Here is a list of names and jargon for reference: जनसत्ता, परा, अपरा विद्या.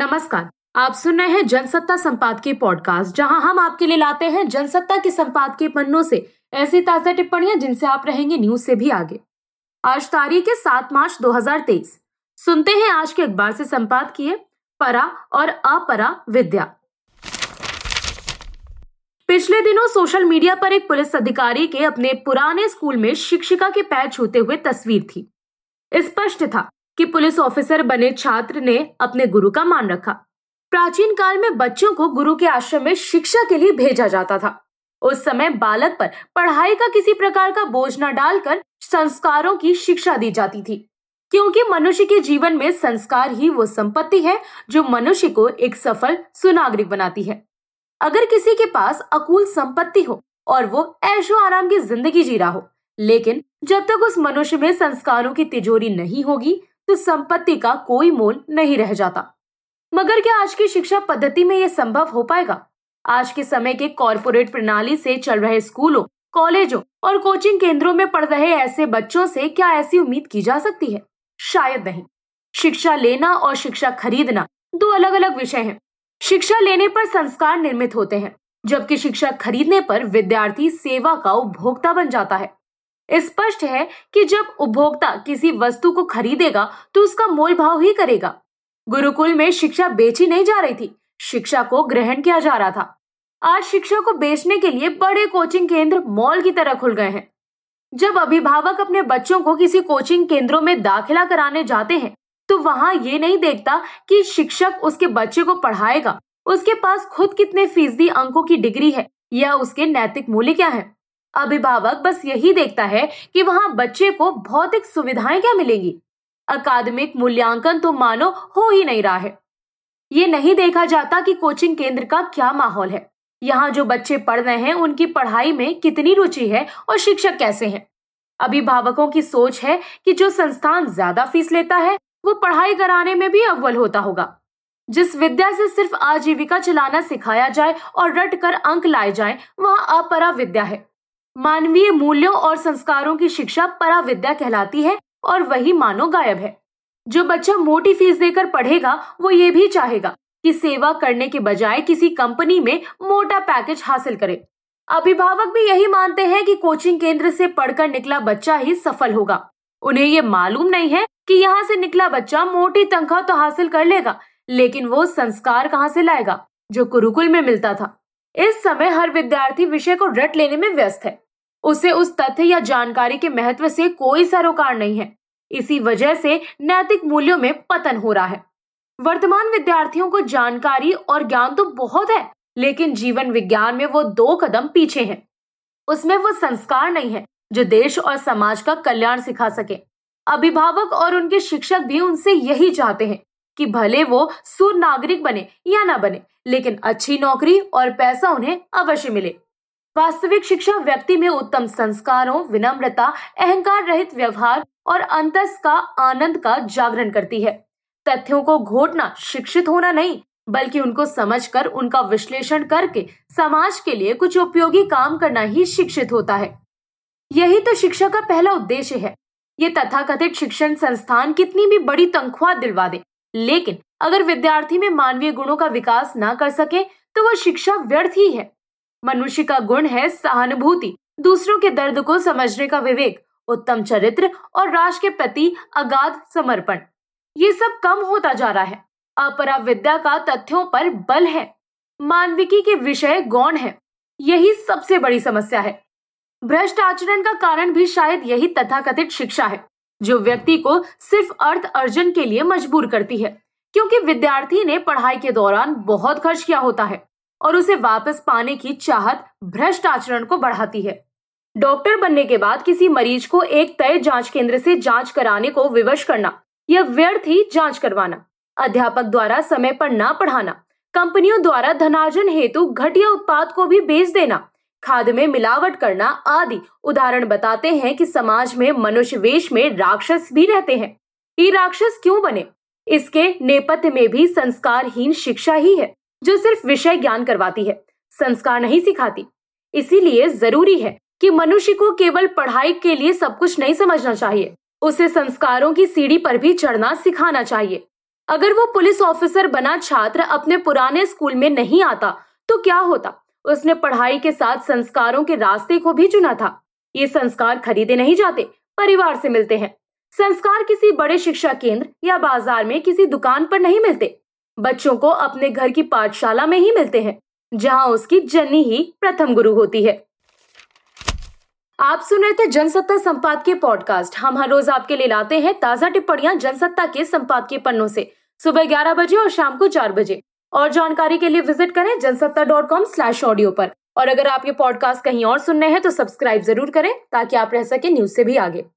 नमस्कार, आप सुन रहे हैं जनसत्ता संपादकीय पॉडकास्ट, जहां हम आपके लिए लाते हैं जनसत्ता के संपादकीय पन्नों से ऐसी ताजा टिप्पणियां जिनसे आप रहेंगे न्यूज से भी आगे। आज तारीख है 7 मार्च 2023। सुनते हैं आज के अखबार से संपादकीय परा और अपरा विद्या। पिछले दिनों सोशल मीडिया पर एक पुलिस अधिकारी के अपने पुराने स्कूल में शिक्षिका के पैर छूते हुए तस्वीर थी। स्पष्ट था कि पुलिस ऑफिसर बने छात्र ने अपने गुरु का मान रखा। प्राचीन काल में बच्चों को गुरु के आश्रम में शिक्षा के लिए भेजा जाता था। उस समय बालक पर पढ़ाई का किसी प्रकार का बोझ न डालकर संस्कारों की शिक्षा दी जाती थी, क्योंकि मनुष्य के जीवन में संस्कार ही वो संपत्ति है जो मनुष्य को एक सफल सुनागरिक बनाती है। अगर किसी के पास अकूल संपत्ति हो और वो ऐशो आराम की जिंदगी जी रहा हो, लेकिन जब तक उस मनुष्य में संस्कारों की तिजोरी नहीं होगी तो संपत्ति का कोई मोल नहीं रह जाता। मगर क्या आज की शिक्षा पद्धति में यह संभव हो पाएगा? आज के समय के कॉर्पोरेट प्रणाली से चल रहे स्कूलों, कॉलेजों और कोचिंग केंद्रों में पढ़ रहे ऐसे बच्चों से क्या ऐसी उम्मीद की जा सकती है? शायद नहीं। शिक्षा लेना और शिक्षा खरीदना दो अलग अलग विषय हैं। शिक्षा लेने पर संस्कार निर्मित होते हैं, जबकि शिक्षा खरीदने पर विद्यार्थी सेवा का उपभोक्ता बन जाता है। स्पष्ट है कि जब उपभोक्ता किसी वस्तु को खरीदेगा तो उसका मोल भाव ही करेगा। गुरुकुल में शिक्षा बेची नहीं जा रही थी, शिक्षा को ग्रहण किया जा रहा था। आज शिक्षा को बेचने के लिए बड़े कोचिंग केंद्र मॉल की तरह खुल गए हैं। जब अभिभावक अपने बच्चों को किसी कोचिंग केंद्रों में दाखिला कराने जाते हैं तो वहाँ ये नहीं देखता कि शिक्षक उसके बच्चे को पढ़ाएगा, उसके पास खुद कितने फीसदी अंकों की डिग्री है या उसके नैतिक मूल्य क्या है। अभिभावक बस यही देखता है कि वहाँ बच्चे को भौतिक सुविधाएं क्या मिलेंगी। अकादमिक मूल्यांकन तो मानो हो ही नहीं रहा है। ये नहीं देखा जाता कि कोचिंग केंद्र का क्या माहौल है, यहाँ जो बच्चे पढ़ रहे हैं उनकी पढ़ाई में कितनी रुचि है और शिक्षक कैसे हैं। अभिभावकों की सोच है कि जो संस्थान ज्यादा फीस लेता है वो पढ़ाई कराने में भी अव्वल होता होगा। जिस विद्या से सिर्फ आजीविका चलाना सिखाया जाए और रट कर अंक लाए जाए वहाँ अपरा विद्या है। मानवीय मूल्यों और संस्कारों की शिक्षा परा विद्या कहलाती है और वही मानो गायब है। जो बच्चा मोटी फीस देकर पढ़ेगा वो ये भी चाहेगा कि सेवा करने के बजाय किसी कंपनी में मोटा पैकेज हासिल करे। अभिभावक भी यही मानते हैं कि कोचिंग केंद्र से पढ़कर निकला बच्चा ही सफल होगा। उन्हें ये मालूम नहीं है कि यहाँ से निकला बच्चा मोटी तनख्वाह तो हासिल कर लेगा, लेकिन वो संस्कार कहाँ से लाएगा जो गुरुकुल में मिलता था। इस समय हर विद्यार्थी विषय को रट लेने में व्यस्त है। उसे उस तथ्य या जानकारी के महत्व से कोई सरोकार नहीं है। इसी वजह से नैतिक मूल्यों में पतन हो रहा है। वर्तमान विद्यार्थियों को जानकारी और ज्ञान तो बहुत है, लेकिन जीवन विज्ञान में वो 2 कदम पीछे हैं। उसमें वो संस्कार नहीं है जो देश और समाज का कल्याण सिखा सके। अभिभावक और उनके शिक्षक भी उनसे यही चाहते हैं कि भले वो सुनागरिक बने या ना बने, लेकिन अच्छी नौकरी और पैसा उन्हें अवश्य मिले। वास्तविक शिक्षा व्यक्ति में उत्तम संस्कारों, विनम्रता, अहंकार रहित व्यवहार और अंतस का आनंद का जागरण करती है। तथ्यों को घोटना शिक्षित होना नहीं, बल्कि उनको समझकर उनका विश्लेषण करके समाज के लिए कुछ उपयोगी काम करना ही शिक्षित होता है। यही तो शिक्षा का पहला उद्देश्य है। ये तथाकथित शिक्षण संस्थान कितनी भी बड़ी तनख्वाह दिलवा दे, लेकिन अगर विद्यार्थी में मानवीय गुणों का विकास न कर सके तो वह शिक्षा व्यर्थ ही है। मनुष्य का गुण है सहानुभूति, दूसरों के दर्द को समझने का विवेक, उत्तम चरित्र और राष्ट्र के प्रति अगाध समर्पण। ये सब कम होता जा रहा है। अपरा विद्या का तथ्यों पर बल है, मानविकी के विषय गौण है। यही सबसे बड़ी समस्या है। भ्रष्ट आचरण का कारण भी शायद यही तथाकथित शिक्षा है, जो व्यक्ति को सिर्फ अर्थ अर्जन के लिए मजबूर करती है, क्योंकि विद्यार्थी ने पढ़ाई के दौरान बहुत खर्च किया होता है और उसे वापस पाने की चाहत भ्रष्ट आचरण को बढ़ाती है। डॉक्टर बनने के बाद किसी मरीज को एक तय जांच केंद्र से जांच कराने को विवश करना या व्यर्थ ही जांच करवाना, अध्यापक द्वारा समय पर ना पढ़ाना, कंपनियों द्वारा धनार्जन हेतु घटिया उत्पाद को भी बेच देना, खाद में मिलावट करना आदि उदाहरण बताते हैं कि समाज में मनुष्य वेश में राक्षस भी रहते हैं। ये राक्षस क्यों बने? इसके नेपथ्य में भी संस्कारहीन शिक्षा ही है, जो सिर्फ विषय ज्ञान करवाती है, संस्कार नहीं सिखाती। इसीलिए जरूरी है कि मनुष्य को केवल पढ़ाई के लिए सब कुछ नहीं समझना चाहिए, उसे संस्कारों की सीढ़ी पर भी चढ़ना सिखाना चाहिए। अगर वो पुलिस ऑफिसर बना छात्र अपने पुराने स्कूल में नहीं आता तो क्या होता। उसने पढ़ाई के साथ संस्कारों के रास्ते को भी चुना था। ये संस्कार खरीदे नहीं जाते, परिवार से मिलते हैं। संस्कार किसी बड़े शिक्षा केंद्र या बाजार में किसी दुकान पर नहीं मिलते, बच्चों को अपने घर की पाठशाला में ही मिलते हैं, जहां उसकी जननी ही प्रथम गुरु होती है। आप सुन रहे थे जनसत्ता संपादकीय पॉडकास्ट। हम हर रोज आपके लिए लाते हैं ताजा टिप्पणियां जनसत्ता के संपादकीय पन्नों से सुबह 11 बजे और शाम को 4 बजे। और जानकारी के लिए विजिट करें जनसत्ता.com/audio पर। और अगर आप ये पॉडकास्ट कहीं और सुनने हैं तो सब्सक्राइब जरूर करें ताकि आप रह सके न्यूज से भी आगे।